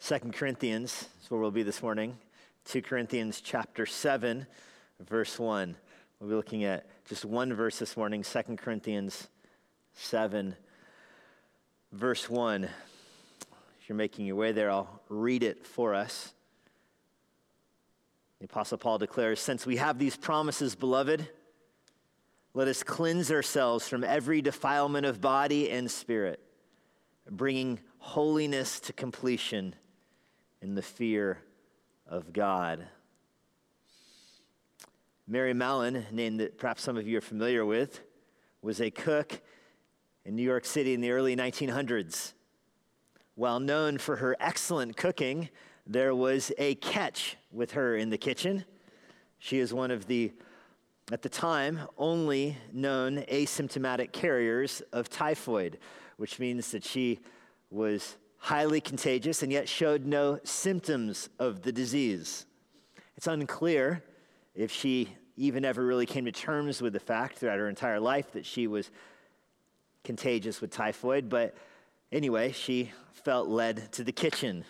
2 Corinthians is where we'll be this morning. 2 Corinthians chapter 7, verse 1. We'll be looking at just one verse this morning, 2 Corinthians 7, verse 1. If you're making your way there, I'll read it for us. The Apostle Paul declares, "Since we have these promises, beloved, let us cleanse ourselves from every defilement of body and spirit, bringing holiness to completion in the fear of God." Mary Mallon, a name that perhaps some of you are familiar with, was a cook in New York City in the early 1900s. While known for her excellent cooking, there was a catch with her in the kitchen. She is one of the, at the time, only known asymptomatic carriers of typhoid, which means that she was highly contagious and yet showed no symptoms of the disease. It's unclear if she even ever really came to terms with the fact throughout her entire life that she was contagious with typhoid, but anyway, she felt led to the kitchen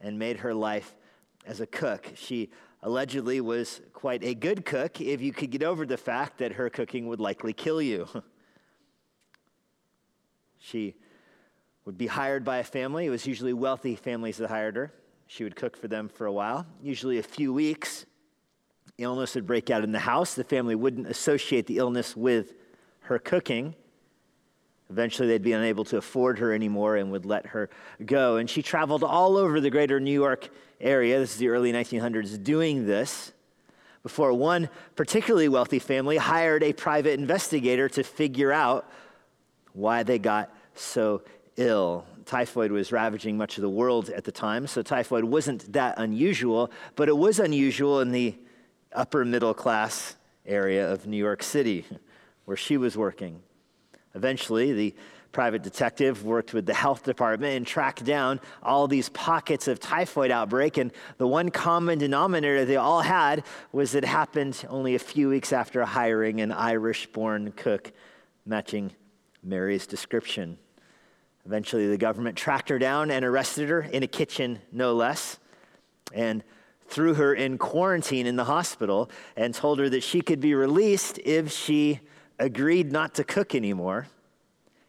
and made her life as a cook. She allegedly was quite a good cook if you could get over the fact that her cooking would likely kill you. She would be hired by a family. It was usually wealthy families that hired her. She would cook for them for a while, usually a few weeks. Illness would break out in the house. The family wouldn't associate the illness with her cooking. Eventually, they'd be unable to afford her anymore and would let her go. And she traveled all over the greater New York area. This is the early 1900s, doing this, before one particularly wealthy family hired a private investigator to figure out why they got so ill. Typhoid was ravaging much of the world at the time, so typhoid wasn't that unusual, but it was unusual in the upper middle class area of New York City where she was working. Eventually, the private detective worked with the health department and tracked down all these pockets of typhoid outbreak, and the one common denominator they all had was that it happened only a few weeks after hiring an Irish-born cook matching Mary's description. Eventually, the government tracked her down and arrested her in a kitchen, no less, and threw her in quarantine in the hospital and told her that she could be released if she agreed not to cook anymore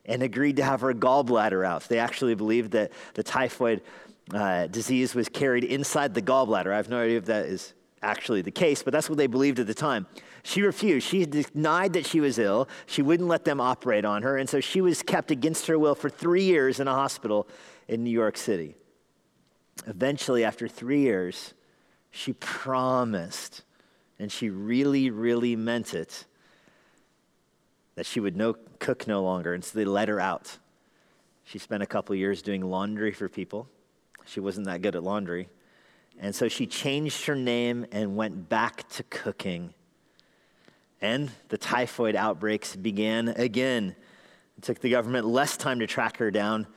and agreed to have her gallbladder out. They actually believed that the typhoid disease was carried inside the gallbladder. I have no idea if that is actually the case, but that's what they believed at the time. She refused. She denied that she was ill. She wouldn't let them operate on her, and so she was kept against her will for 3 years in a hospital in New York City. Eventually, after 3 years, she promised, and she really, really meant it, that she would cook no longer, and so they let her out. She spent a couple years doing laundry for people. She wasn't that good at laundry. And so she changed her name and went back to cooking. And the typhoid outbreaks began again. It took the government less time to track her down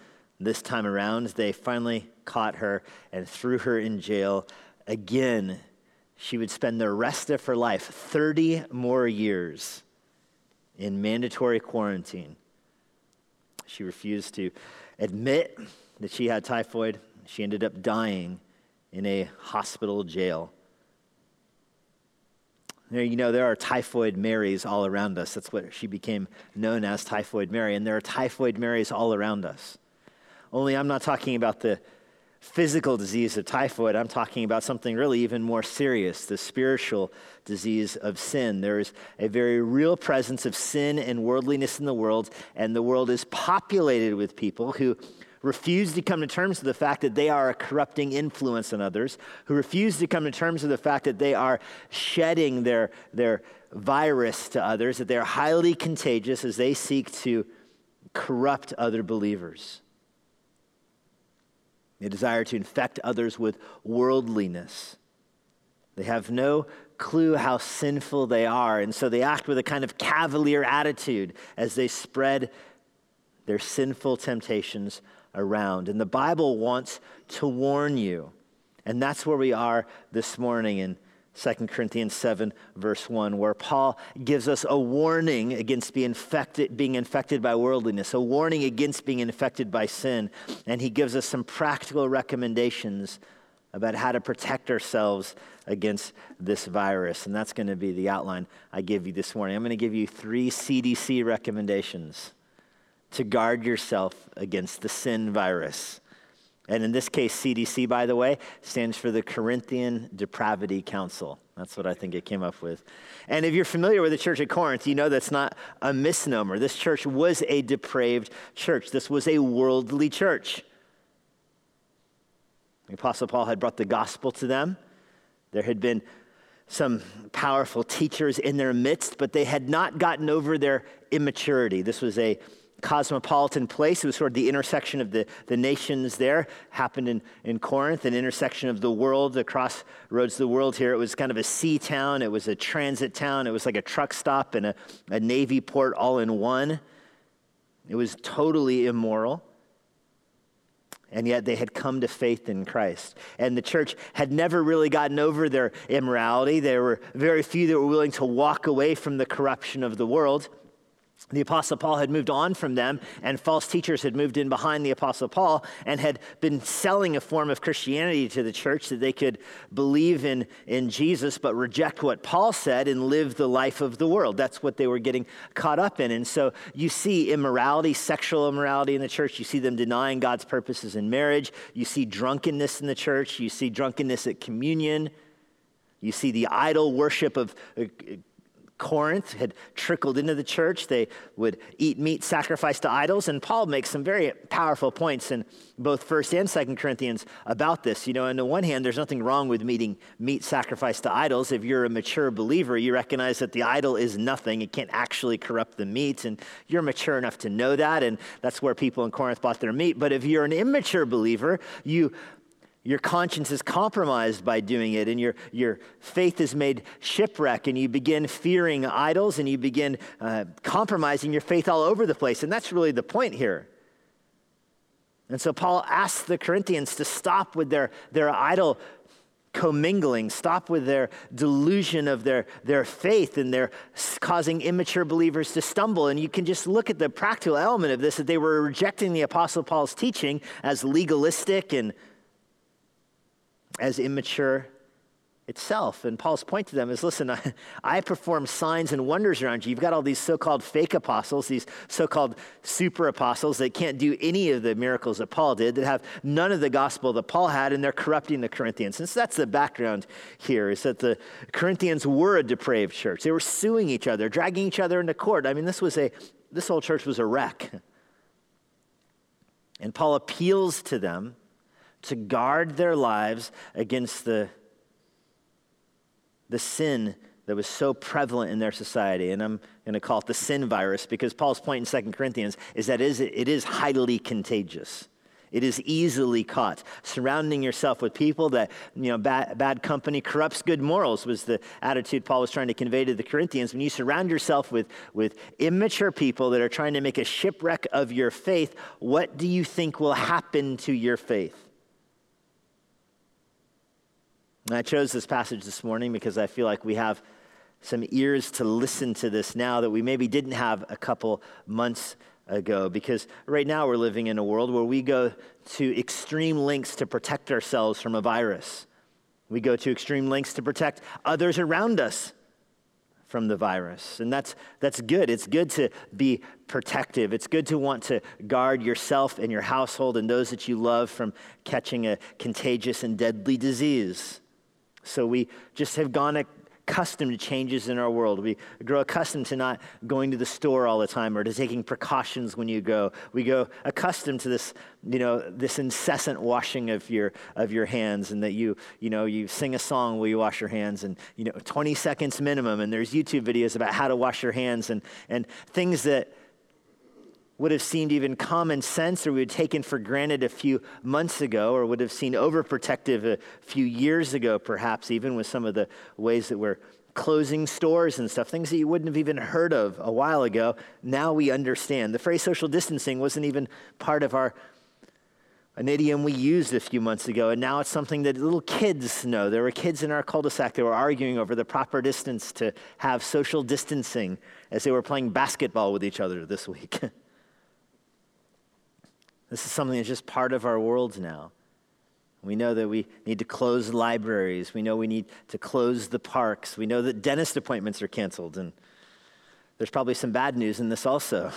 this time around. They finally caught her and threw her in jail again. She would spend the rest of her life, 30 more years, in mandatory quarantine. She refused to admit that she had typhoid. She ended up dying in a hospital jail. Now, you know, there are typhoid Marys all around us. That's what she became known as, Typhoid Mary. And there are typhoid Marys all around us. Only I'm not talking about the physical disease of typhoid. I'm talking about something really even more serious, the spiritual disease of sin. There is a very real presence of sin and worldliness in the world, and the world is populated with people who refuse to come to terms with the fact that they are a corrupting influence on others, who refuse to come to terms with the fact that they are shedding their virus to others, that they are highly contagious as they seek to corrupt other believers. They desire to infect others with worldliness. They have no clue how sinful they are, and so they act with a kind of cavalier attitude as they spread their sinful temptations around. And the Bible wants to warn you. And that's where we are this morning in 2 Corinthians 7, verse 1, where Paul gives us a warning against being infected by worldliness, a warning against being infected by sin. And he gives us some practical recommendations about how to protect ourselves against this virus. And that's going to be the outline I give you this morning. I'm going to give you 3 CDC recommendations to guard yourself against the sin virus. And in this case, CDC, by the way, stands for the Corinthian Depravity Council. That's what I think it came up with. And if you're familiar with the church at Corinth, you know that's not a misnomer. This church was a depraved church. This was a worldly church. The Apostle Paul had brought the gospel to them. There had been some powerful teachers in their midst, but they had not gotten over their immaturity. This was a cosmopolitan place. It was sort of the intersection of the nations there. Happened in Corinth, an intersection of the world, the crossroads of the world here. It was kind of a sea town. It was a transit town. It was like a truck stop and a navy port all in one. It was totally immoral. And yet they had come to faith in Christ. And the church had never really gotten over their immorality. There were very few that were willing to walk away from the corruption of the world. The Apostle Paul had moved on from them, and false teachers had moved in behind the Apostle Paul and had been selling a form of Christianity to the church that they could believe in Jesus but reject what Paul said and live the life of the world. That's what they were getting caught up in. And so you see immorality, sexual immorality in the church. You see them denying God's purposes in marriage. You see drunkenness in the church. You see drunkenness at communion. You see the idol worship of Corinth had trickled into the church. They would eat meat sacrificed to idols. And Paul makes some very powerful points in both 1st and 2nd Corinthians about this. You know, on the one hand, there's nothing wrong with eating meat sacrificed to idols. If you're a mature believer, you recognize that the idol is nothing. It can't actually corrupt the meat. And you're mature enough to know that. And that's where people in Corinth bought their meat. But if you're an immature believer, your conscience is compromised by doing it, and your faith is made shipwreck, and you begin fearing idols, and you begin compromising your faith all over the place. And that's really the point here. And so Paul asks the Corinthians to stop with their idol commingling, stop with their delusion of their faith, and they're causing immature believers to stumble. And you can just look at the practical element of this, that they were rejecting the Apostle Paul's teaching as legalistic and as immature itself. And Paul's point to them is, listen, I perform signs and wonders around you. You've got all these so-called fake apostles, these so-called super apostles that can't do any of the miracles that Paul did, that have none of the gospel that Paul had, and they're corrupting the Corinthians. And so that's the background here, is that the Corinthians were a depraved church. They were suing each other, dragging each other into court. I mean, this whole church was a wreck. And Paul appeals to them to guard their lives against the sin that was so prevalent in their society. And I'm going to call it the sin virus, because Paul's point in 2 Corinthians is that it is highly contagious. It is easily caught. Surrounding yourself with people that, you know, bad company corrupts good morals was the attitude Paul was trying to convey to the Corinthians. When you surround yourself with immature people that are trying to make a shipwreck of your faith, what do you think will happen to your faith? And I chose this passage this morning because I feel like we have some ears to listen to this now that we maybe didn't have a couple months ago, because right now we're living in a world where we go to extreme lengths to protect ourselves from a virus. We go to extreme lengths to protect others around us from the virus. And that's good. It's good to be protective. It's good to want to guard yourself and your household and those that you love from catching a contagious and deadly disease. So we just have gone accustomed to changes in our world. We grow accustomed to not going to the store all the time, or to taking precautions when you go. We go accustomed to this, you know, this incessant washing of your hands, and that you sing a song while you wash your hands, and 20 seconds minimum. And there's YouTube videos about how to wash your hands and things that would have seemed even common sense, or we had taken for granted a few months ago, or would have seemed overprotective a few years ago, perhaps, even with some of the ways that we're closing stores and stuff, things that you wouldn't have even heard of a while ago. Now we understand. The phrase social distancing wasn't even part of our an idiom we used a few months ago, and now it's something that little kids know. There were kids in our cul-de-sac that were arguing over the proper distance to have social distancing as they were playing basketball with each other this week. This is something that's just part of our world now. We know that we need to close libraries. We know we need to close the parks. We know that dentist appointments are canceled, and there's probably some bad news in this also.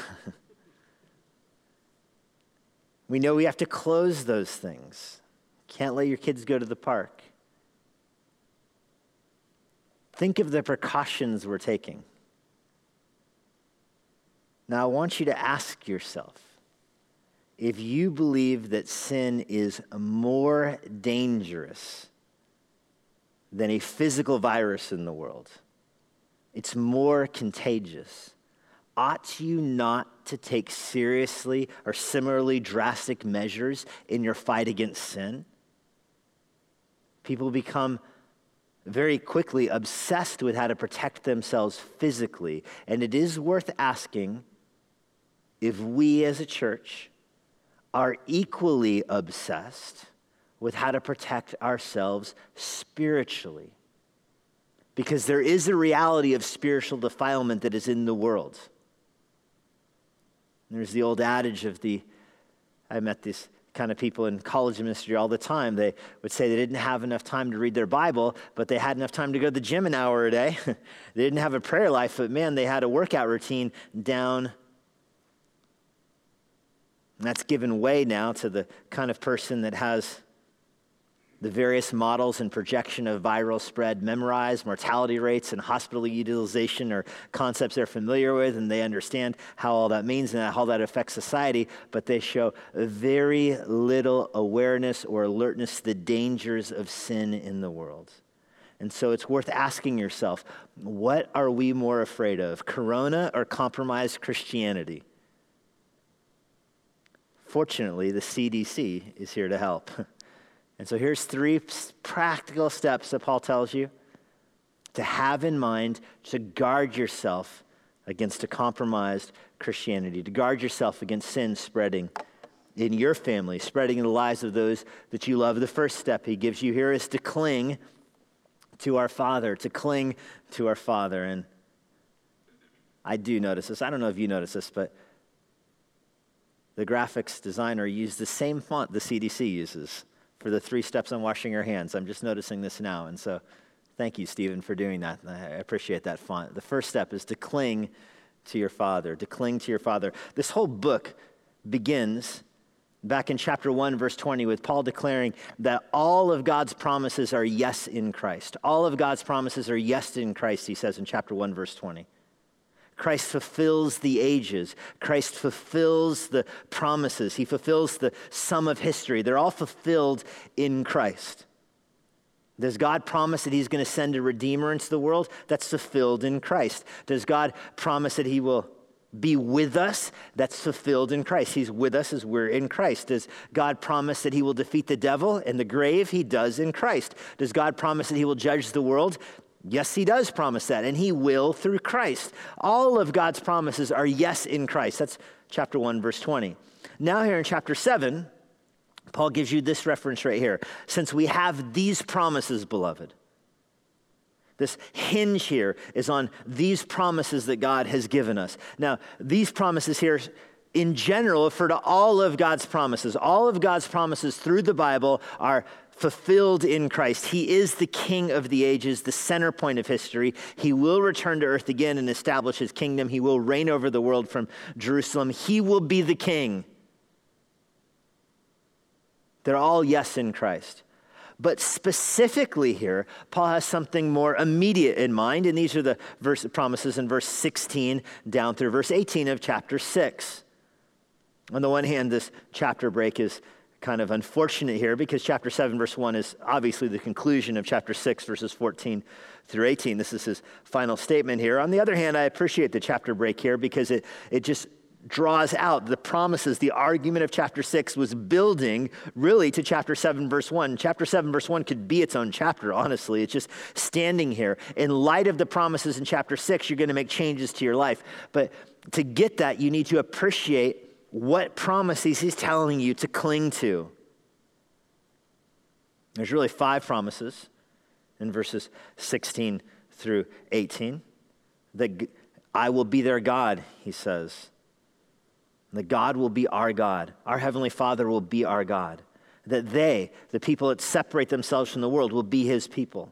We know we have to close those things. Can't let your kids go to the park. Think of the precautions we're taking. Now, I want you to ask yourself, if you believe that sin is more dangerous than a physical virus in the world, it's more contagious, ought you not to take seriously or similarly drastic measures in your fight against sin? People become very quickly obsessed with how to protect themselves physically, and it is worth asking if we as a church are equally obsessed with how to protect ourselves spiritually. Because there is a reality of spiritual defilement that is in the world. There's the old adage of I met these kind of people in college ministry all the time. They would say they didn't have enough time to read their Bible, but they had enough time to go to the gym an hour a day. They didn't have a prayer life, but man, they had a workout routine down. And that's given way now to the kind of person that has the various models and projection of viral spread memorized, mortality rates, and hospital utilization are concepts they're familiar with, and they understand how all that means and how that affects society, but they show very little awareness or alertness to the dangers of sin in the world. And so it's worth asking yourself, what are we more afraid of, corona or compromised Christianity? Fortunately, the CDC is here to help. And so here's three practical steps that Paul tells you to have in mind to guard yourself against a compromised Christianity, to guard yourself against sin spreading in your family, spreading in the lives of those that you love. The first step he gives you here is to cling to our Father, to cling to our Father. And I do notice this. I don't know if you notice this, but the graphics designer used the same font the CDC uses for the three steps on washing your hands. I'm just noticing this now, and so thank you, Stephen, for doing that. I appreciate that font. The first step is to cling to your Father, to cling to your Father. This whole book begins back in chapter 1, verse 20, with Paul declaring that all of God's promises are yes in Christ. All of God's promises are yes in Christ, he says in chapter 1, verse 20. Christ fulfills the ages. Christ fulfills the promises. He fulfills the sum of history. They're all fulfilled in Christ. Does God promise that he's going to send a Redeemer into the world? That's fulfilled in Christ. Does God promise that he will be with us? That's fulfilled in Christ. He's with us as we're in Christ. Does God promise that he will defeat the devil and the grave? He does in Christ. Does God promise that he will judge the world? Yes, he does promise that, and he will through Christ. All of God's promises are yes in Christ. That's chapter 1, verse 20. Now here in chapter 7, Paul gives you this reference right here. Since we have these promises, beloved. This hinge here is on these promises that God has given us. Now, these promises here in general refer to all of God's promises. All of God's promises through the Bible are fulfilled in Christ. He is the King of the ages, the center point of history. He will return to earth again and establish his kingdom. He will reign over the world from Jerusalem. He will be the king. They're all yes in Christ. But specifically here, Paul has something more immediate in mind, and these are the promises in verse 16 down through verse 18 of chapter 6. On the one hand, this chapter break is kind of unfortunate here because chapter 7 verse 1 is obviously the conclusion of chapter 6 verses 14 through 18. This is his final statement here. On the other hand, I appreciate the chapter break here because it just draws out the promises. The argument of chapter 6 was building really to chapter 7 verse 1. Chapter 7 verse 1 could be its own chapter, honestly. It's just standing here. In light of the promises in chapter 6, you're going to make changes to your life. But to get that, you need to appreciate what promises he's telling you to cling to. There's really five promises in verses 16 through 18. That I will be their God, he says. That God will be our God. Our Heavenly Father will be our God. That they, the people that separate themselves from the world, will be his people.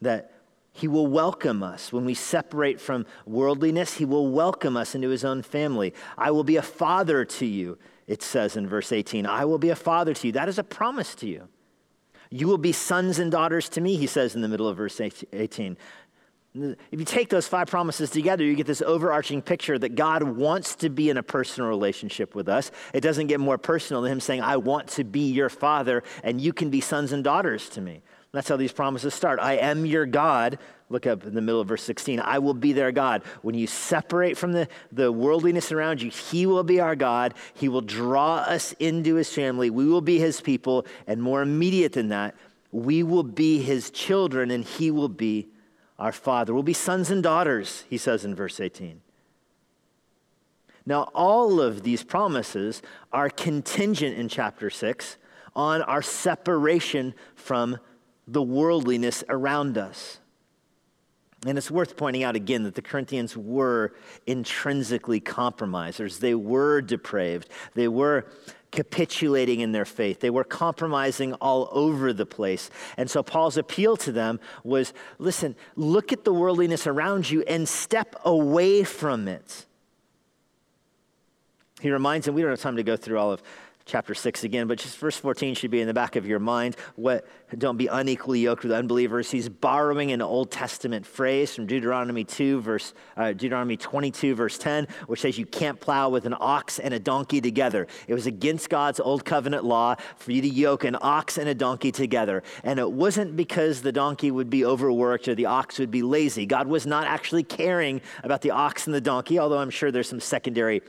That he will welcome us. When we separate from worldliness, he will welcome us into his own family. I will be a father to you, it says in verse 18. I will be a father to you. That is a promise to you. You will be sons and daughters to me, he says in the middle of verse 18. If you take those five promises together, you get this overarching picture that God wants to be in a personal relationship with us. It doesn't get more personal than him saying, I want to be your father, and you can be sons and daughters to me. That's how these promises start. I am your God. Look up in the middle of verse 16. I will be their God. When you separate from the worldliness around you, he will be our God. He will draw us into his family. We will be his people. And more immediate than that, we will be his children and he will be our father. We'll be sons and daughters, he says in verse 18. Now, all of these promises are contingent in chapter 6 on our separation from the worldliness around us. And it's worth pointing out again that the Corinthians were intrinsically compromisers. They were depraved. They were capitulating in their faith. They were compromising all over the place. And so Paul's appeal to them was, listen, look at the worldliness around you and step away from it. He reminds them, we don't have time to go through all of chapter 6 again, but just verse 14 should be in the back of your mind. Don't be unequally yoked with unbelievers. He's borrowing an Old Testament phrase from Deuteronomy 22, verse 10, which says you can't plow with an ox and a donkey together. It was against God's old covenant law for you to yoke an ox and a donkey together. And it wasn't because the donkey would be overworked or the ox would be lazy. God was not actually caring about the ox and the donkey, although I'm sure there's some secondary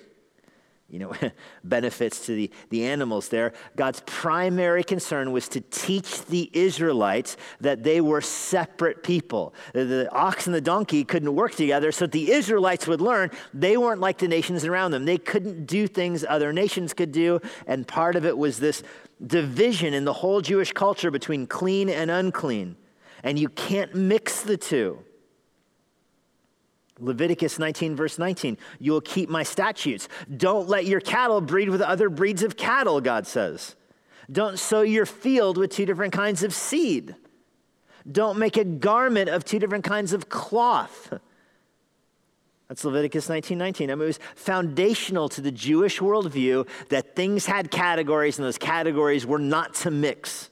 benefits to the animals there. God's primary concern was to teach the Israelites that they were separate people. The ox and the donkey couldn't work together, so the Israelites would learn they weren't like the nations around them. They couldn't do things other nations could do, and part of it was this division in the whole Jewish culture between clean and unclean, and you can't mix the two. Leviticus 19, verse 19, you will keep my statutes. Don't let your cattle breed with other breeds of cattle, God says. Don't sow your field with two different kinds of seed. Don't make a garment of two different kinds of cloth. That's Leviticus 19:19. I mean, it was foundational to the Jewish worldview that things had categories and those categories were not to mix.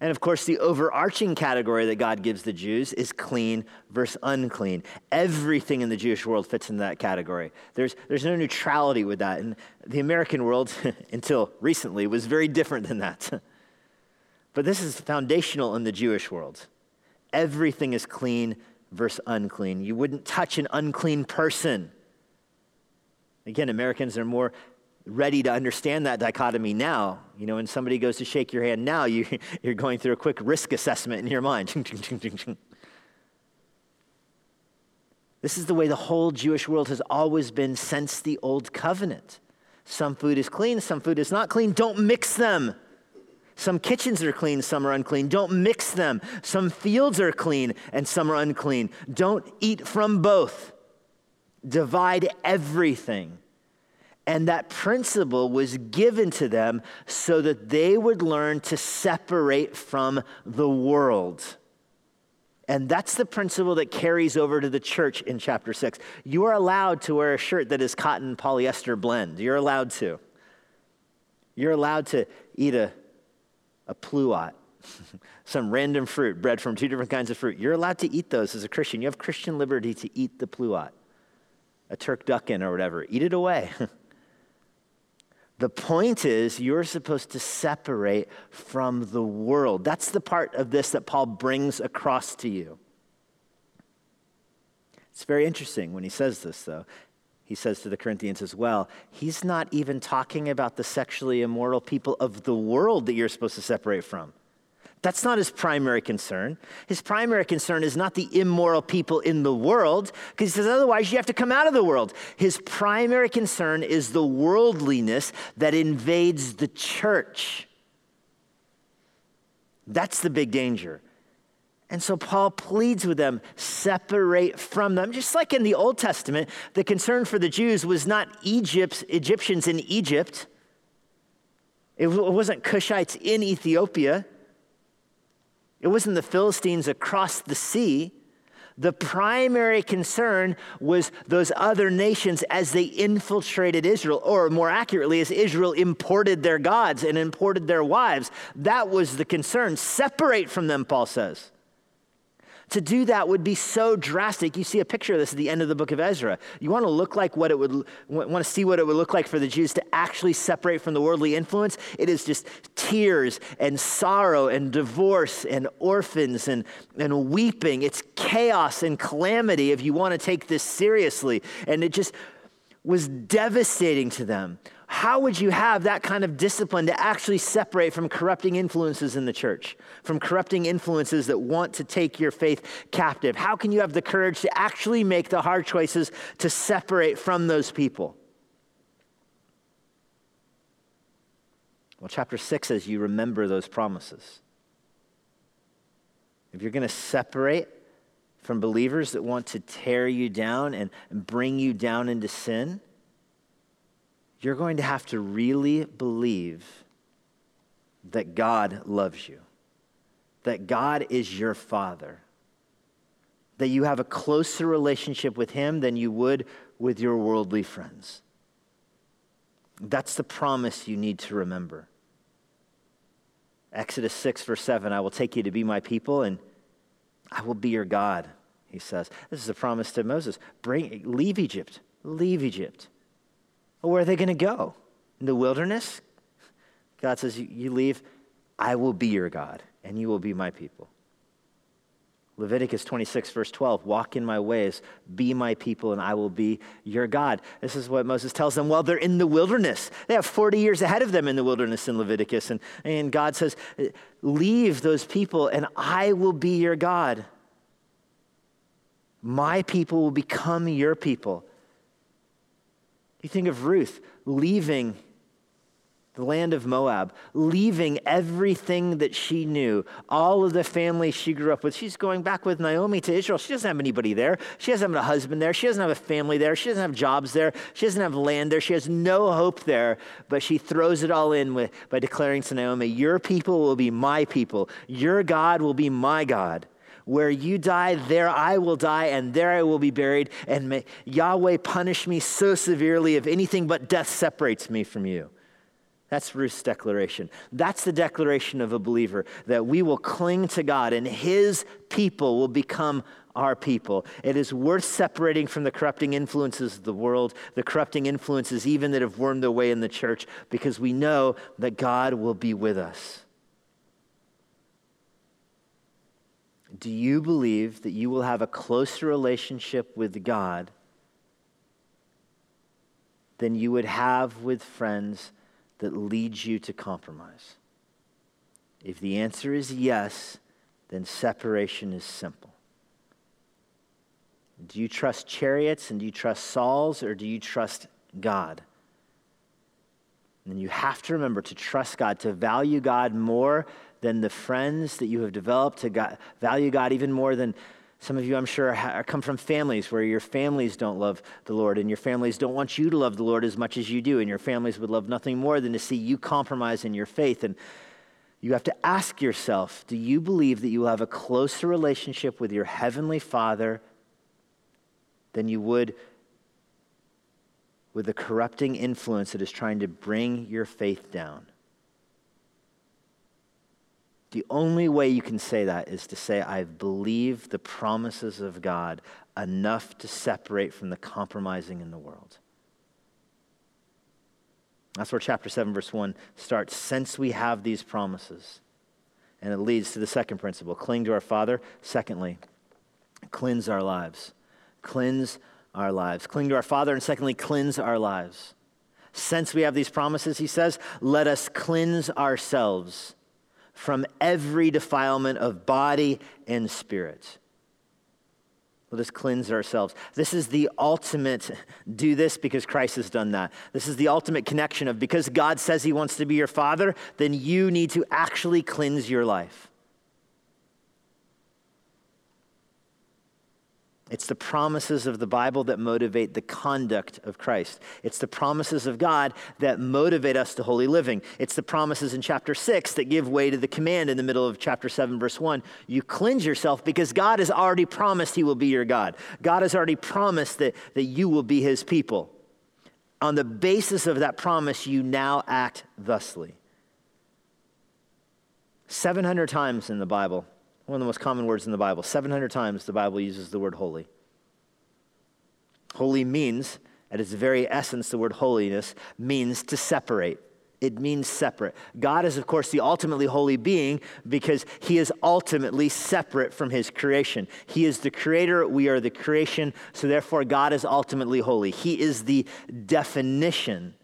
And of course, the overarching category that God gives the Jews is clean versus unclean. Everything in the Jewish world fits into that category. There's no neutrality with that. And the American world, until recently, was very different than that. But this is foundational in the Jewish world. Everything is clean versus unclean. You wouldn't touch an unclean person. Again, Americans are more ready to understand that dichotomy now. When somebody goes to shake your hand now, you're going through a quick risk assessment in your mind. This is the way the whole Jewish world has always been since the Old Covenant. Some food is clean, some food is not clean. Don't mix them. Some kitchens are clean, some are unclean. Don't mix them. Some fields are clean and some are unclean. Don't eat from both. Divide everything. And that principle was given to them so that they would learn to separate from the world. And that's the principle that carries over to the church in chapter 6. You are allowed to wear a shirt that is cotton polyester blend. You're allowed to. You're allowed to eat a pluot, some random fruit bred from two different kinds of fruit. You're allowed to eat those as a Christian. You have Christian liberty to eat the pluot, a turkducken or whatever. Eat it away. The point is, you're supposed to separate from the world. That's the part of this that Paul brings across to you. It's very interesting when he says this, though. He says to the Corinthians as well, he's not even talking about the sexually immoral people of the world that you're supposed to separate from. That's not his primary concern. His primary concern is not the immoral people in the world, because he says otherwise you have to come out of the world. His primary concern is the worldliness that invades the church. That's the big danger. And so Paul pleads with them, separate from them. Just like in the Old Testament, the concern for the Jews was not Egyptians in Egypt. It wasn't Cushites in Ethiopia. It wasn't the Philistines across the sea. The primary concern was those other nations as they infiltrated Israel, or more accurately, as Israel imported their gods and imported their wives. That was the concern. Separate from them, Paul says. To do that would be so drastic. You see a picture of this at the end of the book of Ezra. You want to look like what it would want to see what it would look like for the Jews to actually separate from the worldly influence. It is just tears and sorrow and divorce and orphans and weeping. It's chaos and calamity if you want to take this seriously. And it just was devastating to them. How would you have that kind of discipline to actually separate from corrupting influences in the church, from corrupting influences that want to take your faith captive? How can you have the courage to actually make the hard choices to separate from those people? Well, chapter 6 says you remember those promises. If you're going to separate from believers that want to tear you down and bring you down into sin, you're going to have to really believe that God loves you, that God is your Father, that you have a closer relationship with Him than you would with your worldly friends. That's the promise you need to remember. Exodus 6, verse 7, I will take you to be my people and I will be your God, he says. This is a promise to Moses. Leave Egypt, leave Egypt. Well, where are they going to go? In the wilderness? God says, you leave, I will be your God, and you will be my people. Leviticus 26, verse 12, walk in my ways, be my people, and I will be your God. This is what Moses tells them while they're in the wilderness. They have 40 years ahead of them in the wilderness in Leviticus, and God says, leave those people, and I will be your God. My people will become your people. You think of Ruth leaving the land of Moab, leaving everything that she knew, all of the family she grew up with. She's going back with Naomi to Israel. She doesn't have anybody there. She doesn't have a husband there. She doesn't have a family there. She doesn't have jobs there. She doesn't have land there. She has no hope there, but she throws it all in by declaring to Naomi, your people will be my people. Your God will be my God. Where you die, there I will die, and there I will be buried, and may Yahweh punish me so severely if anything but death separates me from you. That's Ruth's declaration. That's the declaration of a believer, that we will cling to God, and His people will become our people. It is worth separating from the corrupting influences of the world, the corrupting influences even that have wormed their way in the church, because we know that God will be with us. Do you believe that you will have a closer relationship with God than you would have with friends that lead you to compromise? If the answer is yes, then separation is simple. Do you trust chariots and do you trust Sauls, or do you trust God? And you have to remember to trust God, to value God more than the friends that you have developed, to value God even more than some of you, I'm sure, come from families where your families don't love the Lord and your families don't want you to love the Lord as much as you do, and your families would love nothing more than to see you compromise in your faith. And you have to ask yourself, do you believe that you will have a closer relationship with your heavenly Father than you would with the corrupting influence that is trying to bring your faith down? The only way you can say that is to say, I believe the promises of God enough to separate from the compromising in the world. That's where chapter 7, verse 1 starts. Since we have these promises, and it leads to the second principle, cling to our Father. Secondly, cleanse our lives. Cleanse our lives. Cling to our Father, and secondly, cleanse our lives. Since we have these promises, he says, let us cleanse ourselves from every defilement of body and spirit. Let us cleanse ourselves. This is the ultimate, do this because Christ has done that. This is the ultimate connection of, because God says He wants to be your Father, then you need to actually cleanse your life. It's the promises of the Bible that motivate the conduct of Christ. It's the promises of God that motivate us to holy living. It's the promises in chapter 6 that give way to the command in the middle of chapter 7, verse 1. You cleanse yourself because God has already promised he will be your God. God has already promised that you will be his people. On the basis of that promise, you now act thusly. 700 times in the Bible, one of the most common words in the Bible, 700 times the Bible uses the word holy. Holy means, at its very essence, the word holiness means to separate. It means separate. God is, of course, the ultimately holy being because he is ultimately separate from his creation. He is the creator. We are the creation. So therefore, God is ultimately holy. He is the definition.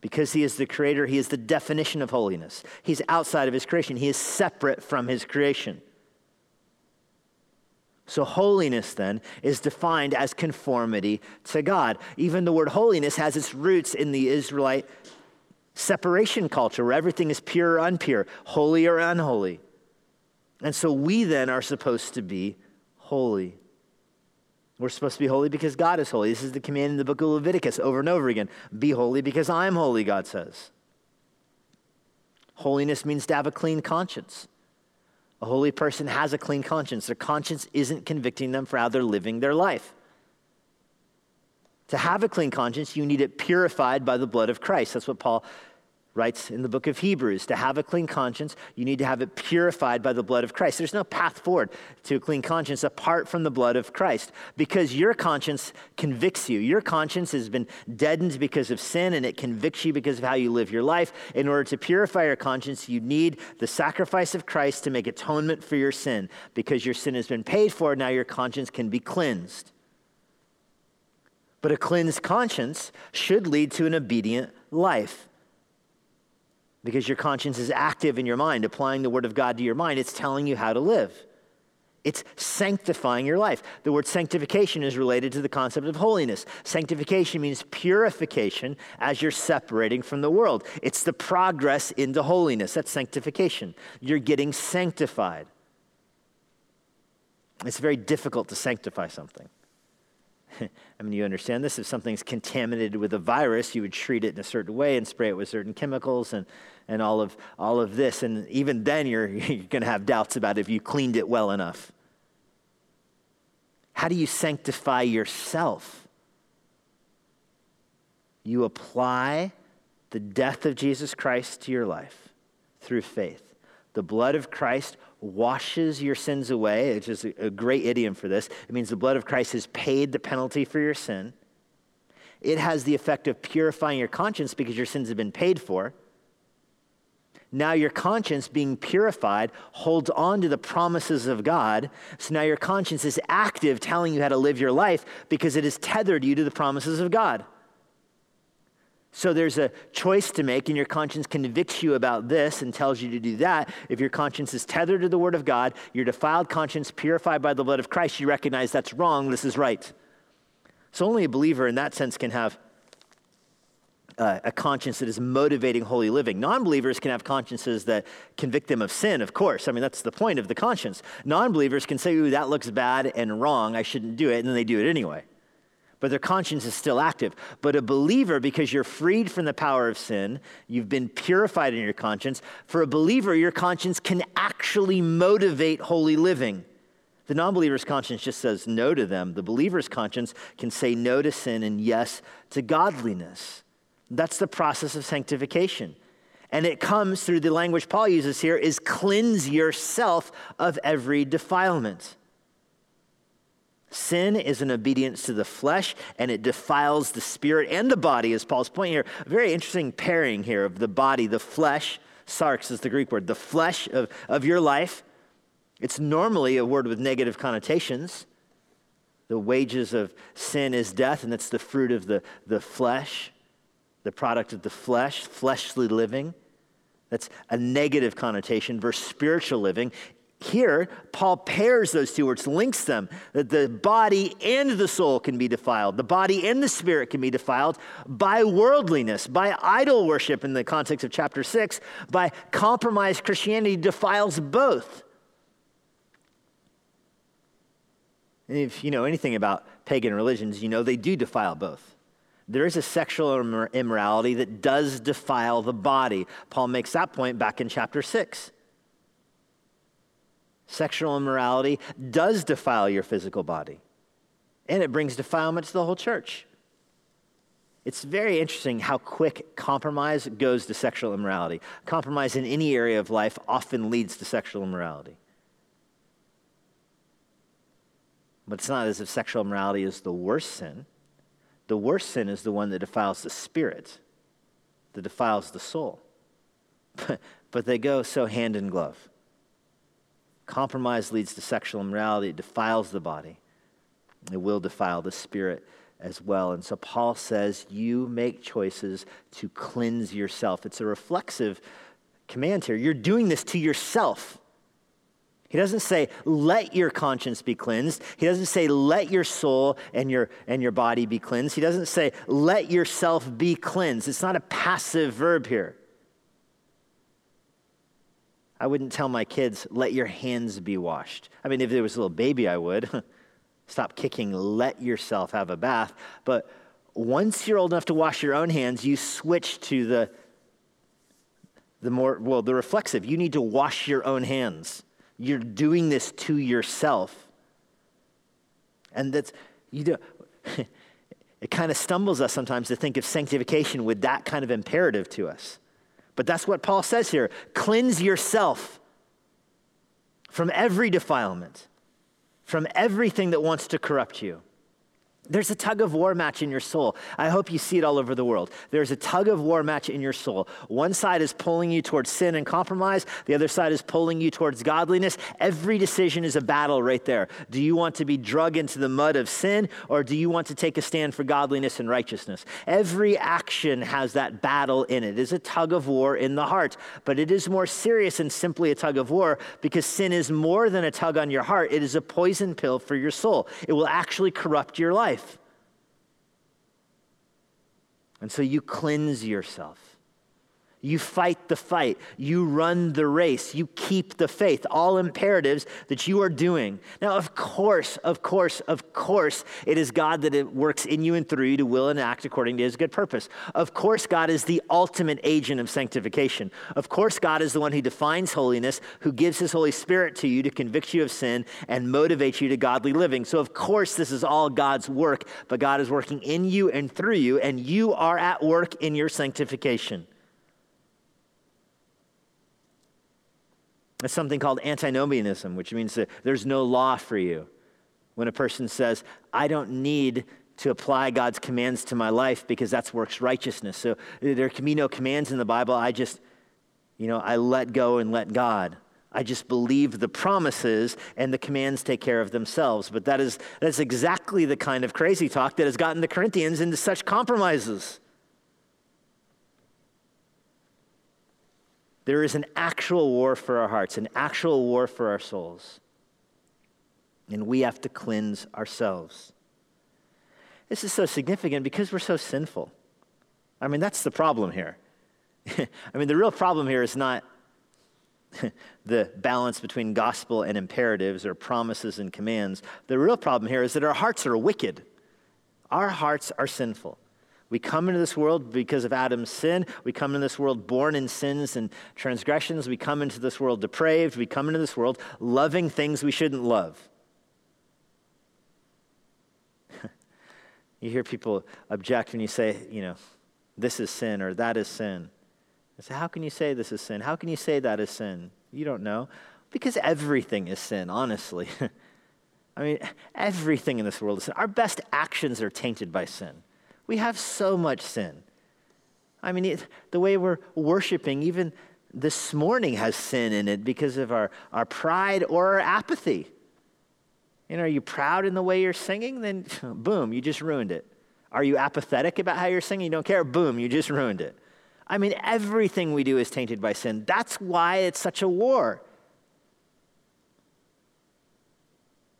Because he is the creator, he is the definition of holiness. He's outside of his creation. He is separate from his creation. So holiness then is defined as conformity to God. Even the word holiness has its roots in the Israelite separation culture where everything is pure or unpure, holy or unholy. And so we then are supposed to be holy. We're supposed to be holy because God is holy. This is the command in the book of Leviticus over and over again. Be holy because I'm holy, God says. Holiness means to have a clean conscience. A holy person has a clean conscience. Their conscience isn't convicting them for how they're living their life. To have a clean conscience, you need it purified by the blood of Christ. That's what Paul writes in the book of Hebrews. To have a clean conscience, you need to have it purified by the blood of Christ. There's no path forward to a clean conscience apart from the blood of Christ because your conscience convicts you. Your conscience has been deadened because of sin and it convicts you because of how you live your life. In order to purify your conscience, you need the sacrifice of Christ to make atonement for your sin because your sin has been paid for. Now your conscience can be cleansed. But a cleansed conscience should lead to an obedient life because your conscience is active in your mind, applying the word of God to your mind. It's telling you how to live. It's sanctifying your life. The word sanctification is related to the concept of holiness. Sanctification means purification as you're separating from the world. It's the progress into holiness. That's sanctification. You're getting sanctified. It's very difficult to sanctify something. I mean, you understand this. If something's contaminated with a virus, you would treat it in a certain way and spray it with certain chemicals and all of this. And even then, you're going to have doubts about if you cleaned it well enough. How do you sanctify yourself? You apply the death of Jesus Christ to your life through faith. The blood of Christ washes your sins away, which is a great idiom for this. It means the blood of Christ has paid the penalty for your sin. It has the effect of purifying your conscience because your sins have been paid for. Now your conscience, being purified, holds on to the promises of God. So now your conscience is active, telling you how to live your life because it has tethered you to the promises of God. So there's a choice to make, and your conscience convicts you about this and tells you to do that. If your conscience is tethered to the word of God, your defiled conscience purified by the blood of Christ, you recognize that's wrong, this is right. So only a believer in that sense can have a conscience that is motivating holy living. Non-believers can have consciences that convict them of sin, of course. I mean, that's the point of the conscience. Non-believers can say, ooh, that looks bad and wrong, I shouldn't do it, and then they do it anyway. But their conscience is still active. But a believer, because you're freed from the power of sin, you've been purified in your conscience. For a believer, your conscience can actually motivate holy living. The non-believer's conscience just says no to them. The believer's conscience can say no to sin and yes to godliness. That's the process of sanctification. And it comes through the language Paul uses here is cleanse yourself of every defilement. Sin is an obedience to the flesh, and it defiles the spirit and the body, is Paul's point here. A very interesting pairing here of the body, the flesh, sarx is the Greek word, the flesh of your life. It's normally a word with negative connotations. The wages of sin is death, and that's the fruit of the flesh, the product of the flesh, fleshly living. That's a negative connotation versus spiritual living. Here, Paul pairs those two words, links them, that the body and the soul can be defiled. The body and the spirit can be defiled by worldliness, by idol worship in the context of chapter 6, by compromise. Christianity defiles both. And if you know anything about pagan religions, you know they do defile both. There is a sexual immorality that does defile the body. Paul makes that point back in chapter 6. Sexual immorality does defile your physical body, and it brings defilement to the whole church. It's very interesting how quick compromise goes to sexual immorality. Compromise in any area of life often leads to sexual immorality. But it's not as if sexual immorality is the worst sin. The worst sin is the one that defiles the spirit, that defiles the soul. But they go so hand in glove. Compromise leads to sexual immorality. It defiles the body. It will defile the spirit as well. And so Paul says, you make choices to cleanse yourself. It's a reflexive command here. You're doing this to yourself. He doesn't say, let your conscience be cleansed. He doesn't say, let your soul and your body be cleansed. He doesn't say, let yourself be cleansed. It's not a passive verb here. I wouldn't tell my kids, let your hands be washed. I mean, if there was a little baby, I would. Stop kicking, let yourself have a bath. But once you're old enough to wash your own hands, you switch to the reflexive. You need to wash your own hands. You're doing this to yourself. And it kind of stumbles us sometimes to think of sanctification with that kind of imperative to us. But that's what Paul says here. Cleanse yourself from every defilement, from everything that wants to corrupt you. There's a tug-of-war match in your soul. I hope you see it all over the world. There's a tug-of-war match in your soul. One side is pulling you towards sin and compromise. The other side is pulling you towards godliness. Every decision is a battle right there. Do you want to be dragged into the mud of sin, or do you want to take a stand for godliness and righteousness? Every action has that battle in it. It's a tug-of-war in the heart, but it is more serious than simply a tug-of-war, because sin is more than a tug on your heart. It is a poison pill for your soul. It will actually corrupt your life. And so you cleanse yourself. You fight the fight. You run the race. You keep the faith. All imperatives that you are doing. Now, of course, it is God that it works in you and through you to will and act according to his good purpose. Of course, God is the ultimate agent of sanctification. Of course, God is the one who defines holiness, who gives his Holy Spirit to you to convict you of sin and motivate you to godly living. So, of course, this is all God's work, but God is working in you and through you, and you are at work in your sanctification. It's something called antinomianism, which means that there's no law for you. When a person says, I don't need to apply God's commands to my life because that's works righteousness. So there can be no commands in the Bible. I just, I let go and let God. I just believe the promises and the commands take care of themselves. But that's exactly the kind of crazy talk that has gotten the Corinthians into such compromises. There is an actual war for our hearts, an actual war for our souls. And we have to cleanse ourselves. This is so significant because we're so sinful. I mean, that's the problem here. I mean, the real problem here is not the balance between gospel and imperatives or promises and commands. The real problem here is that our hearts are wicked. Our hearts are sinful. We come into this world because of Adam's sin. We come into this world born in sins and transgressions. We come into this world depraved. We come into this world loving things we shouldn't love. You hear people object when you say, this is sin or that is sin. I say, how can you say this is sin? How can you say that is sin? You don't know. Because everything is sin, honestly. I mean, everything in this world is sin. Our best actions are tainted by sin. We have so much sin. I mean, the way we're worshiping even this morning has sin in it because of our pride or our apathy. Are you proud in the way you're singing? Then boom, you just ruined it. Are you apathetic about how you're singing? You don't care? Boom, you just ruined it. I mean, everything we do is tainted by sin. That's why it's such a war.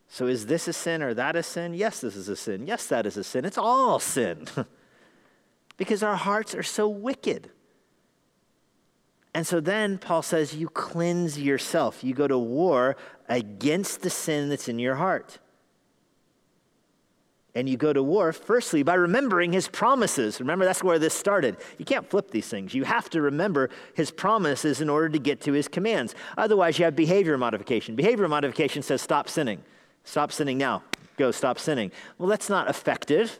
So is this a sin or that a sin? Yes, this is a sin. Yes, that is a sin. It's all sin. Because our hearts are so wicked. And so then Paul says, you cleanse yourself. You go to war against the sin that's in your heart. and you go to war, firstly, by remembering his promises. Remember, that's where this started. You can't flip these things. You have to remember his promises in order to get to his commands. Otherwise, you have behavior modification. Behavior modification says stop sinning. Stop sinning now. Go stop sinning. Well, that's not effective.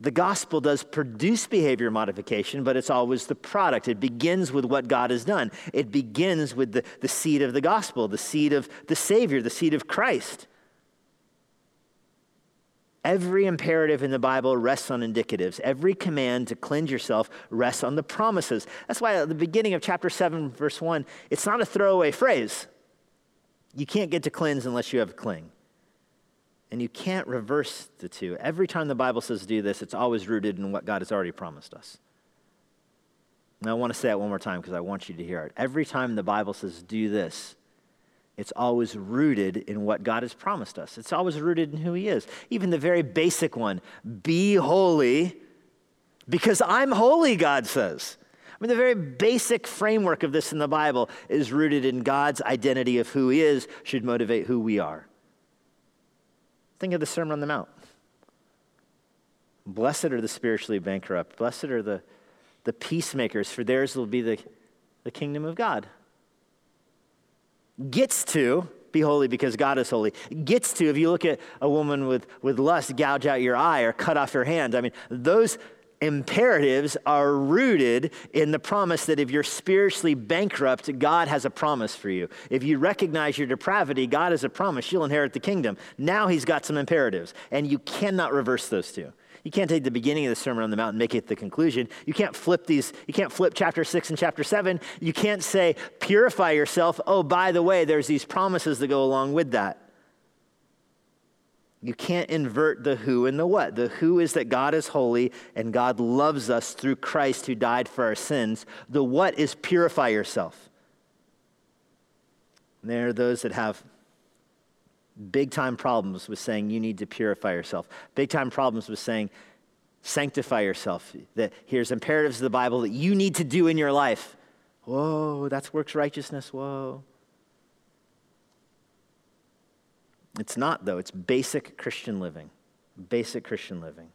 The gospel does produce behavior modification, but it's always the product. It begins with what God has done. It begins with the seed of the gospel, the seed of the Savior, the seed of Christ. Every imperative in the Bible rests on indicatives. Every command to cleanse yourself rests on the promises. That's why at the beginning of chapter 7, verse 1, it's not a throwaway phrase. You can't get to cleanse unless you have a cling. And you can't reverse the two. Every time the Bible says do this, it's always rooted in what God has already promised us. And I want to say that one more time because I want you to hear it. Every time the Bible says do this, it's always rooted in what God has promised us. It's always rooted in who he is. Even the very basic one, be holy because I'm holy, God says. I mean, the very basic framework of this in the Bible is rooted in God's identity of who he is should motivate who we are. Think of the Sermon on the Mount. Blessed are the spiritually bankrupt. Blessed are the peacemakers, for theirs will be the kingdom of God. Gets to be holy because God is holy. Gets to, if you look at a woman with lust, gouge out your eye or cut off your hand. I mean, those imperatives are rooted in the promise that if you're spiritually bankrupt, God has a promise for you. If you recognize your depravity, God has a promise. You'll inherit the kingdom. Now he's got some imperatives, and you cannot reverse those two. You can't take the beginning of the Sermon on the Mount and make it the conclusion. You can't flip these. You can't flip chapter 6 and chapter 7. You can't say, purify yourself. Oh, by the way, there's these promises that go along with that. You can't invert the who and the what. The who is that God is holy and God loves us through Christ who died for our sins. The what is purify yourself. And there are those that have big time problems with saying you need to purify yourself. Big time problems with saying sanctify yourself. That here's imperatives of the Bible that you need to do in your life. Whoa, that's works righteousness. Whoa. It's not though. It's basic Christian living. Basic Christian living.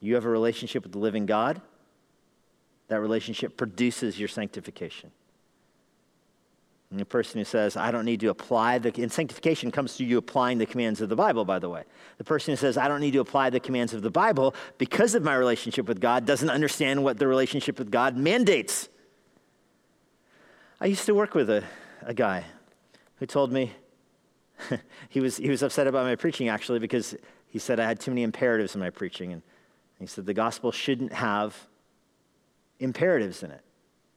You have a relationship with the living God. That relationship produces your sanctification. And the person who says, I don't need to apply and sanctification comes through you applying the commands of the Bible, by the way. The person who says, I don't need to apply the commands of the Bible because of my relationship with God doesn't understand what the relationship with God mandates. I used to work with a guy who told me, he was upset about my preaching actually because he said I had too many imperatives in my preaching. And he said the gospel shouldn't have imperatives in it.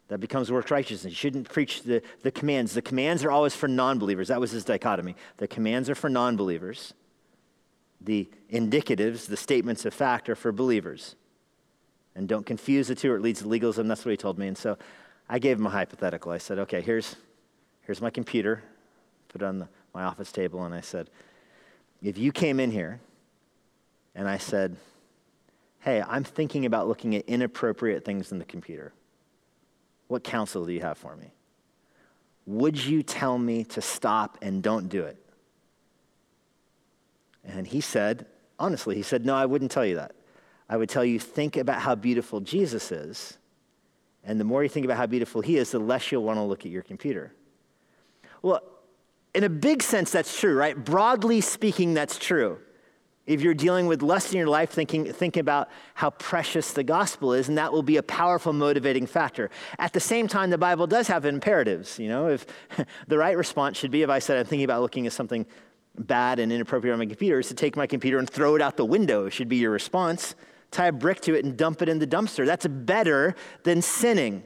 That becomes works righteousness. You shouldn't preach the commands. The commands are always for non-believers. That was his dichotomy. The commands are for non-believers. The indicatives, the statements of fact, are for believers. And don't confuse the two or it leads to legalism. That's what he told me. And so I gave him a hypothetical. I said, okay, here's my computer. Put it on my office table. And I said, if you came in here and I said, hey, I'm thinking about looking at inappropriate things in the computer. What counsel do you have for me? Would you tell me to stop and don't do it? And he said, honestly, he said, no, I wouldn't tell you that. I would tell you, think about how beautiful Jesus is. And the more you think about how beautiful he is, the less you'll want to look at your computer. Well, in a big sense, that's true, right? Broadly speaking, that's true. If you're dealing with lust in your life, think about how precious the gospel is, and that will be a powerful motivating factor. At the same time, the Bible does have imperatives. You know, if the right response should be if I said I'm thinking about looking at something bad and inappropriate on my computer, is to take my computer and throw it out the window. It should be your response. Tie a brick to it and dump it in the dumpster. That's better than sinning.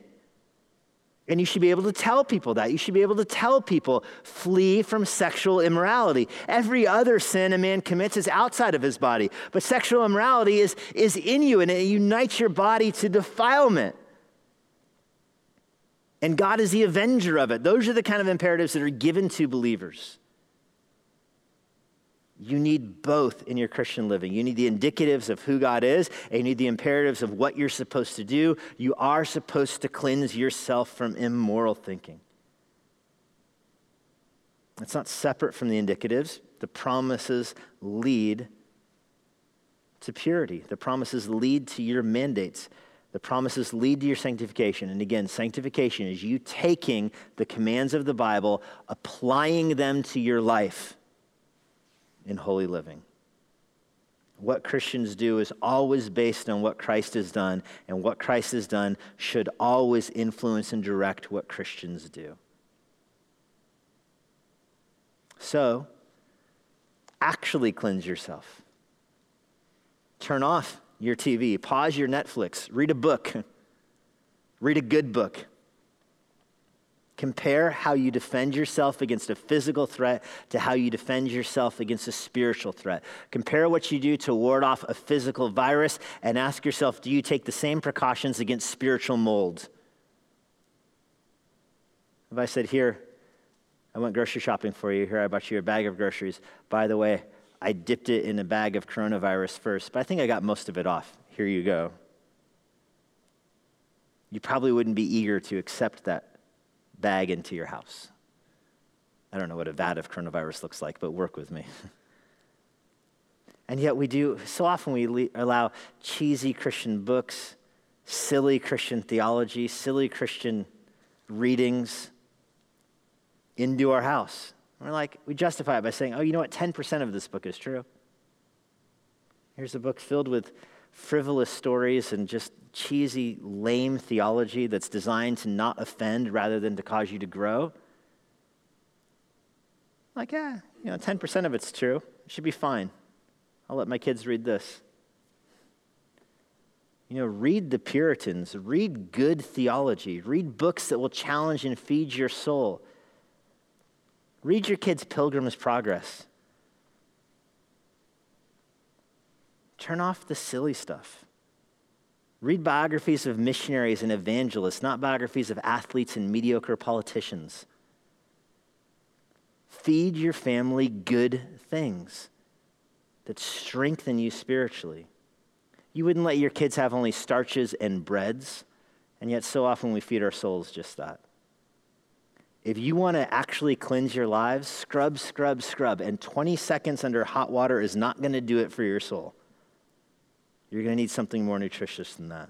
And you should be able to tell people that. You should be able to tell people, flee from sexual immorality. Every other sin a man commits is outside of his body. But sexual immorality is in you, and it unites your body to defilement. And God is the avenger of it. Those are the kind of imperatives that are given to believers. You need both in your Christian living. You need the indicatives of who God is, and you need the imperatives of what you're supposed to do. You are supposed to cleanse yourself from immoral thinking. It's not separate from the indicatives. The promises lead to purity. The promises lead to your mandates. The promises lead to your sanctification. And again, sanctification is you taking the commands of the Bible, applying them to your life in holy living. What Christians do is always based on what Christ has done, and what Christ has done should always influence and direct what Christians do. So, actually cleanse yourself. Turn off your TV, pause your Netflix, read a book, read a good book. Compare how you defend yourself against a physical threat to how you defend yourself against a spiritual threat. Compare what you do to ward off a physical virus and ask yourself, do you take the same precautions against spiritual mold? If I said, here, I went grocery shopping for you. Here, I bought you a bag of groceries. By the way, I dipped it in a bag of coronavirus first, but I think I got most of it off. Here you go. You probably wouldn't be eager to accept that bag into your house. I don't know what a vat of coronavirus looks like, but work with me. And yet we do, so often we allow cheesy Christian books, silly Christian theology, silly Christian readings into our house. We're like, we justify it by saying, oh, you know what, 10% of this book is true. Here's a book filled with frivolous stories and just cheesy, lame theology that's designed to not offend rather than to cause you to grow. Like, yeah, you know, 10% of it's true. It should be fine. I'll let my kids read this. You know, read the Puritans. Read good theology. Read books that will challenge and feed your soul. Read your kids' Pilgrim's Progress. Turn off the silly stuff. Read biographies of missionaries and evangelists, not biographies of athletes and mediocre politicians. Feed your family good things that strengthen you spiritually. You wouldn't let your kids have only starches and breads, and yet so often we feed our souls just that. If you want to actually cleanse your lives, scrub, scrub, scrub, and 20 seconds under hot water is not going to do it for your soul. You're going to need something more nutritious than that.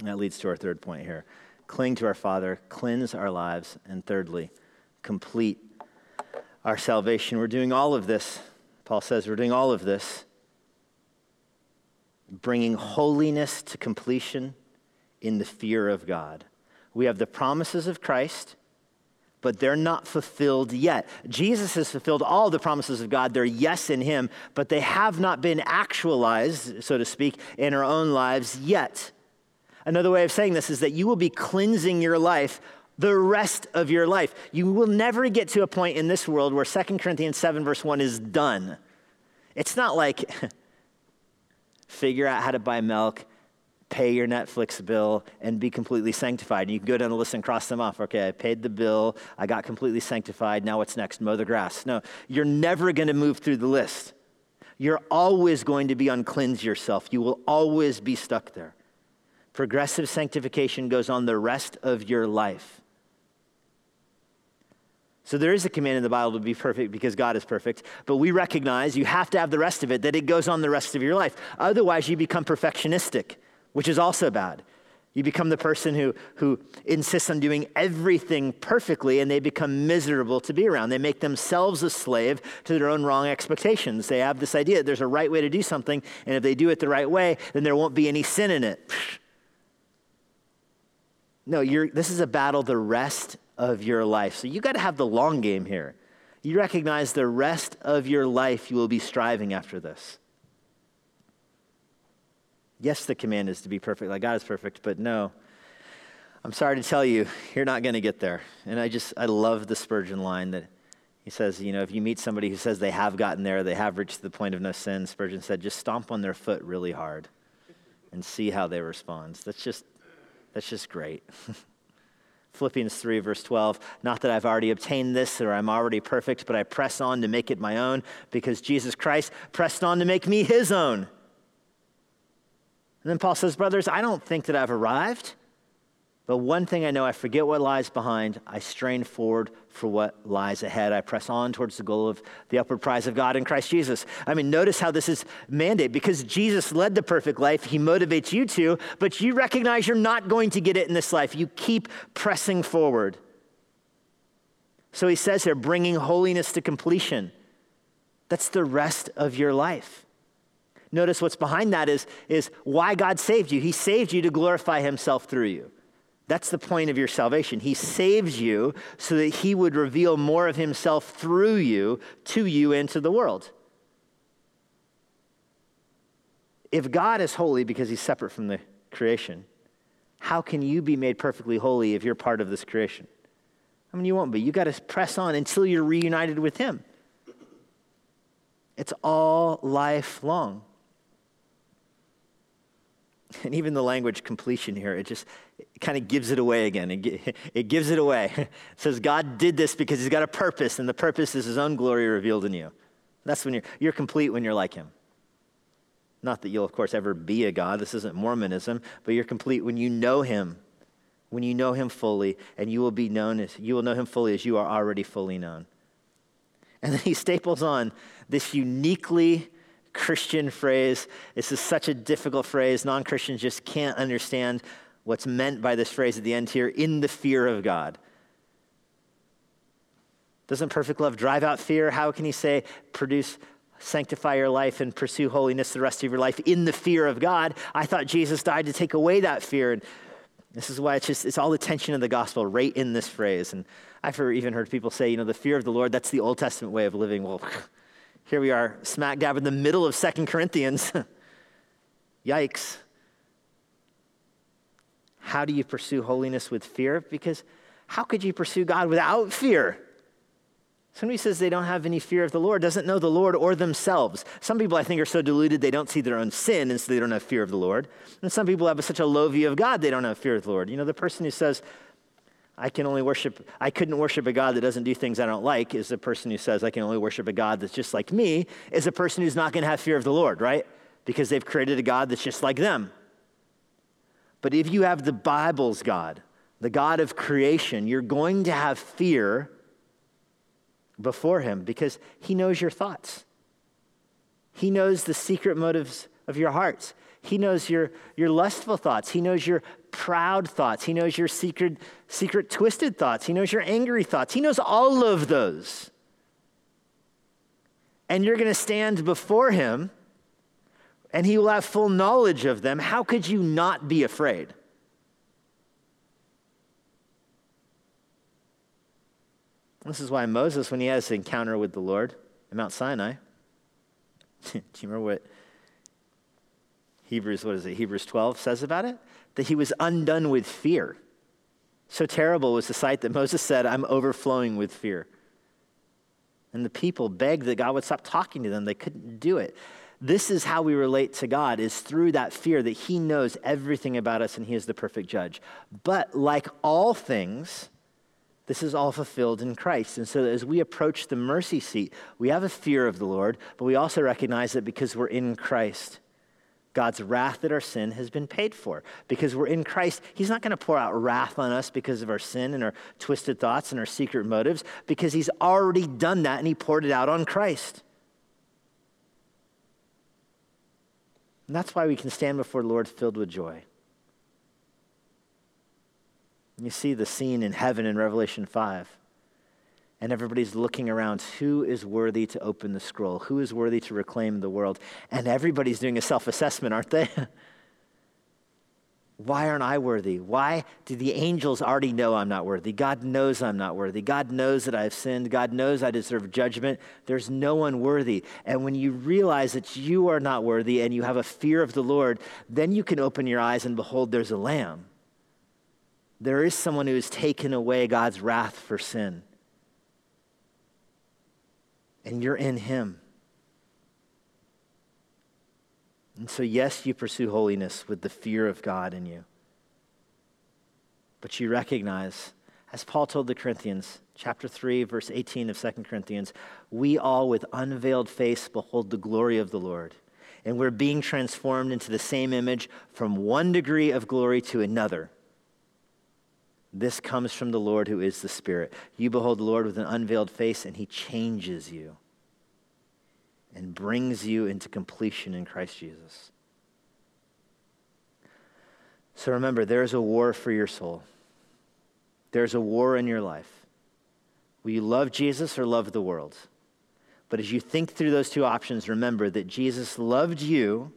And that leads to our third point here. Cling to our Father, cleanse our lives, and thirdly, complete our salvation. We're doing all of this. Paul says we're doing all of this, bringing holiness to completion in the fear of God. We have the promises of Christ, but they're not fulfilled yet. Jesus has fulfilled all the promises of God. They're yes in him, but they have not been actualized, so to speak, in our own lives yet. Another way of saying this is that you will be cleansing your life the rest of your life. You will never get to a point in this world where 2 Corinthians 7 verse 1 is done. It's not like figure out how to buy milk, pay your Netflix bill, and be completely sanctified. And you can go down the list and cross them off. Okay, I paid the bill. I got completely sanctified. Now what's next? Mow the grass. No, you're never going to move through the list. You're always going to be on cleanse yourself. You will always be stuck there. Progressive sanctification goes on the rest of your life. So there is a command in the Bible to be perfect because God is perfect, but we recognize you have to have the rest of it, that it goes on the rest of your life. Otherwise, you become perfectionistic, which is also bad. You become the person who insists on doing everything perfectly, and they become miserable to be around. They make themselves a slave to their own wrong expectations. They have this idea that there's a right way to do something, and if they do it the right way, then there won't be any sin in it. No, this is a battle the rest of your life. So you got to have the long game here. You recognize the rest of your life you will be striving after this. Yes, the command is to be perfect, like God is perfect, but no, I'm sorry to tell you, you're not going to get there. And I love the Spurgeon line that he says, you know, if you meet somebody who says they have gotten there, they have reached the point of no sin, Spurgeon said, just stomp on their foot really hard and see how they respond. That's just great. Philippians 3 verse 12, not that I've already obtained this or I'm already perfect, but I press on to make it my own because Jesus Christ pressed on to make me his own. And then Paul says, brothers, I don't think that I've arrived, But one thing I know, I forget what lies behind. I strain forward for what lies ahead. I press on towards the goal of the upward prize of God in Christ Jesus. I mean, notice how this is mandate. Because Jesus led the perfect life, he motivates you to, but you recognize you're not going to get it in this life. You keep pressing forward. So he says here, bringing holiness to completion. That's the rest of your life. Notice what's behind that is why God saved you. He saved you to glorify himself through you. That's the point of your salvation. He saves you so that he would reveal more of himself through you, to you, and to the world. If God is holy because he's separate from the creation, how can you be made perfectly holy if you're part of this creation? I mean, you won't be. You got to press on until you're reunited with him. It's all lifelong. And even the language completion here, it kind of gives it away again. It gives it away. It says God did this because he's got a purpose, and the purpose is his own glory revealed in you. That's when you're complete, when you're like him. Not that you'll, of course, ever be a God. This isn't Mormonism, but you're complete when you know him. When you know him fully, and you will know him fully as you are already fully known. And then he staples on this uniquely Christian phrase. This is such a difficult phrase. Non-Christians just can't understand what's meant by this phrase at the end here, in the fear of God. Doesn't perfect love drive out fear? How can he say, sanctify your life and pursue holiness the rest of your life in the fear of God? I thought Jesus died to take away that fear. And this is why it's all the tension of the gospel right in this phrase. And I've even heard people say, the fear of the Lord, that's the Old Testament way of living. Well, here we are smack dab in the middle of 2 Corinthians. Yikes. How do you pursue holiness with fear? Because how could you pursue God without fear? Somebody says they don't have any fear of the Lord, doesn't know the Lord or themselves. Some people, I think, are so deluded they don't see their own sin, and so they don't have fear of the Lord. And some people have such a low view of God, they don't have fear of the Lord. The person who says, I couldn't worship a God that doesn't do things I don't like, is the person who says, I can only worship a God that's just like me, is a person who's not going to have fear of the Lord, right? Because they've created a God that's just like them. But if you have the Bible's God, the God of creation, you're going to have fear before him because he knows your thoughts. He knows the secret motives of your hearts. He knows your lustful thoughts. He knows your proud thoughts. He knows your secret twisted thoughts. He knows your angry thoughts. He knows all of those. And you're going to stand before him, and he will have full knowledge of them. How could you not be afraid? This is why Moses, when he has an encounter with the Lord at Mount Sinai, do you remember what Hebrews 12 says about it? That he was undone with fear. So terrible was the sight that Moses said, I'm overflowing with fear. And the people begged that God would stop talking to them. They couldn't do it. This is how we relate to God, is through that fear that he knows everything about us and he is the perfect judge. But like all things, this is all fulfilled in Christ. And so as we approach the mercy seat, we have a fear of the Lord, but we also recognize that because we're in Christ, God's wrath at our sin has been paid for. Because we're in Christ, he's not going to pour out wrath on us because of our sin and our twisted thoughts and our secret motives, because he's already done that and he poured it out on Christ. And that's why we can stand before the Lord filled with joy. And you see the scene in heaven in Revelation 5. And everybody's looking around. Who is worthy to open the scroll? Who is worthy to reclaim the world? And everybody's doing a self-assessment, aren't they? Why aren't I worthy? Why do the angels already know I'm not worthy? God knows I'm not worthy. God knows that I have sinned. God knows I deserve judgment. There's no one worthy. And when you realize that you are not worthy and you have a fear of the Lord, then you can open your eyes and behold, there's a lamb. There is someone who has taken away God's wrath for sin. And you're in him. And so yes, you pursue holiness with the fear of God in you. But you recognize, as Paul told the Corinthians, chapter 3, verse 18 of 2 Corinthians, we all with unveiled face behold the glory of the Lord. And we're being transformed into the same image from one degree of glory to another. This comes from the Lord who is the Spirit. You behold the Lord with an unveiled face, and he changes you and brings you into completion in Christ Jesus. So remember, there's a war for your soul. There's a war in your life. Will you love Jesus or love the world? But as you think through those two options, remember that Jesus loved you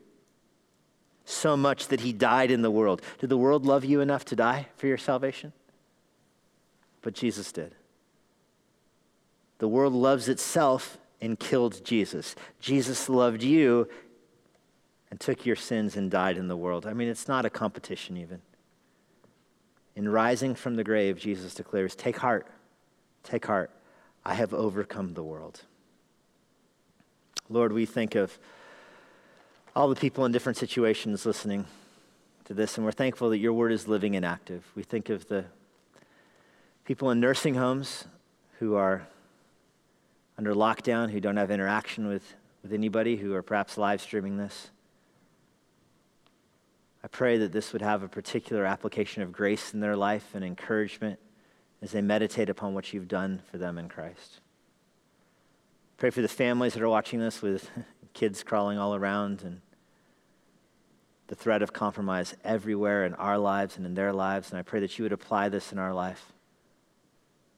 so much that he died in the world. Did the world love you enough to die for your salvation? But Jesus did. The world loves itself and killed Jesus. Jesus loved you and took your sins and died in the world. I mean, it's not a competition even. In rising from the grave, Jesus declares, "Take heart, take heart. I have overcome the world." Lord, we think of all the people in different situations listening to this, and we're thankful that your word is living and active. We think of the people in nursing homes who are under lockdown, who don't have interaction with anybody, who are perhaps live streaming this. I pray that this would have a particular application of grace in their life and encouragement as they meditate upon what you've done for them in Christ. Pray for the families that are watching this with kids crawling all around and the threat of compromise everywhere in our lives and in their lives. And I pray that you would apply this in our life,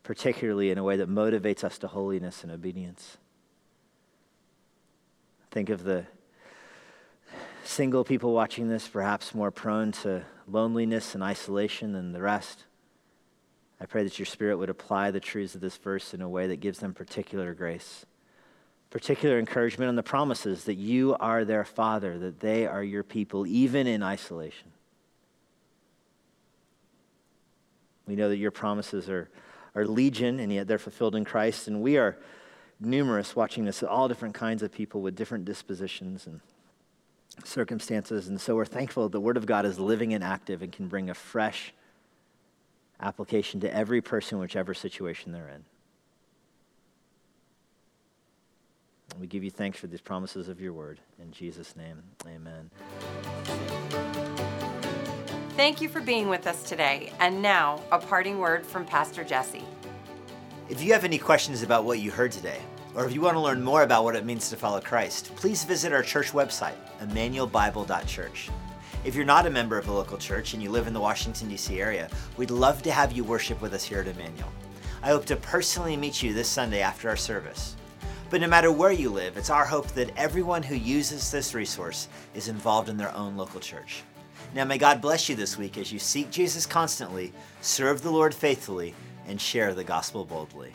particularly in a way that motivates us to holiness and obedience. Think of the single people watching this, perhaps more prone to loneliness and isolation than the rest. I pray that your Spirit would apply the truths of this verse in a way that gives them particular grace, particular encouragement on the promises that you are their Father, that they are your people, even in isolation. We know that your promises are legion, and yet they're fulfilled in Christ, and we are numerous watching this, all different kinds of people with different dispositions and circumstances, and so we're thankful that the Word of God is living and active and can bring a fresh application to every person, whichever situation they're in. We give you thanks for these promises of your word. In Jesus' name, amen. Thank you for being with us today. And now, a parting word from Pastor Jesse. If you have any questions about what you heard today, or if you want to learn more about what it means to follow Christ, please visit our church website, emmanuelbible.church. If you're not a member of a local church and you live in the Washington, D.C. area, we'd love to have you worship with us here at Emmanuel. I hope to personally meet you this Sunday after our service. But no matter where you live, it's our hope that everyone who uses this resource is involved in their own local church. Now may God bless you this week as you seek Jesus constantly, serve the Lord faithfully, and share the gospel boldly.